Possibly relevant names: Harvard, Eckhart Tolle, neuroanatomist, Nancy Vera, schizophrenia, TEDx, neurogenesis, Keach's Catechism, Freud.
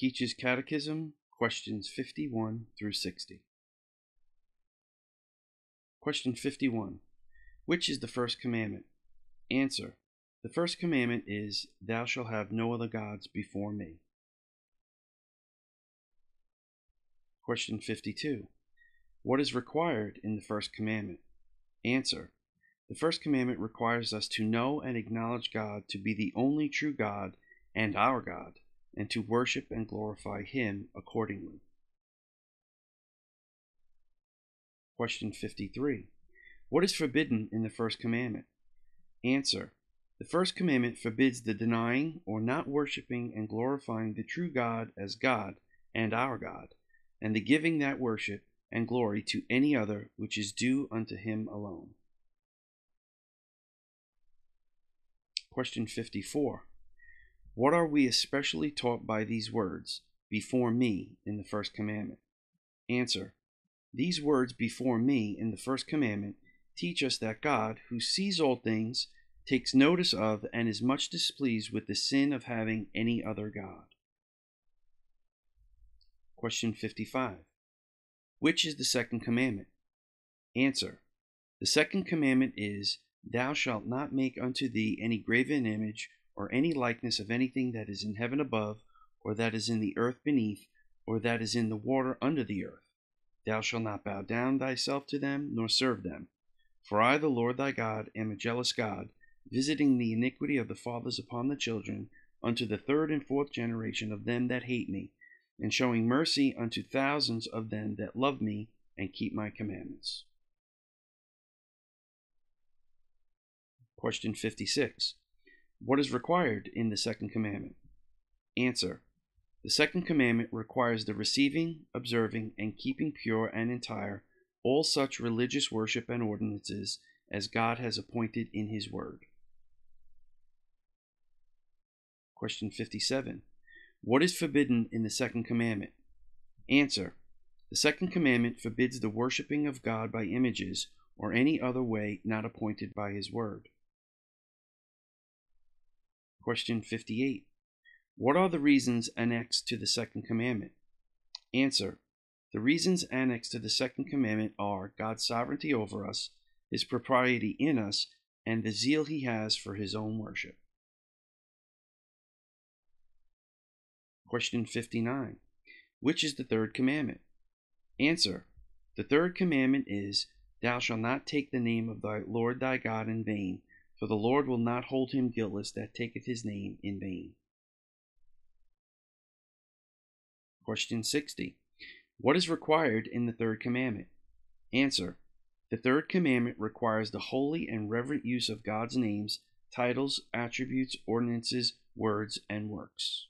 Keach's Catechism, questions 51 through 60. Question 51. Which is the first commandment? Answer. The first commandment is, Thou shalt have no other gods before me. Question 52. What is required in the first commandment? Answer. The first commandment requires us to know and acknowledge God to be the only true God and our God, and to worship and glorify Him accordingly. Question 53. What is forbidden in the first commandment? Answer. The first commandment forbids the denying or not worshiping and glorifying the true God as God and our God, and the giving that worship and glory to any other which is due unto Him alone. Question 54. What are we especially taught by these words, before me, in the first commandment? Answer. These words, before me, in the first commandment, teach us that God, who sees all things, takes notice of and is much displeased with the sin of having any other God. Question 55. Which is the second commandment? Answer. The second commandment is, Thou shalt not make unto thee any graven image, or any likeness of anything that is in heaven above, or that is in the earth beneath, or that is in the water under the earth. Thou shalt not bow down thyself to them, nor serve them. For I, the Lord thy God, am a jealous God, visiting the iniquity of the fathers upon the children, unto the third and fourth generation of them that hate me, and showing mercy unto thousands of them that love me, and keep my commandments. Question 56. What is required in the second commandment? Answer. The second commandment requires the receiving, observing, and keeping pure and entire all such religious worship and ordinances as God has appointed in His Word. Question 57. What is forbidden in the second commandment? Answer. The second commandment forbids the worshiping of God by images or any other way not appointed by His Word. Question 58. What are the reasons annexed to the second commandment? Answer. The reasons annexed to the second commandment are God's sovereignty over us, His propriety in us, and the zeal He has for His own worship. Question 59. Which is the third commandment? Answer. The third commandment is, Thou shalt not take the name of thy Lord thy God in vain, for the Lord will not hold him guiltless that taketh his name in vain. Question 60. What is required in the third commandment? Answer. The third commandment requires the holy and reverent use of God's names, titles, attributes, ordinances, words, and works.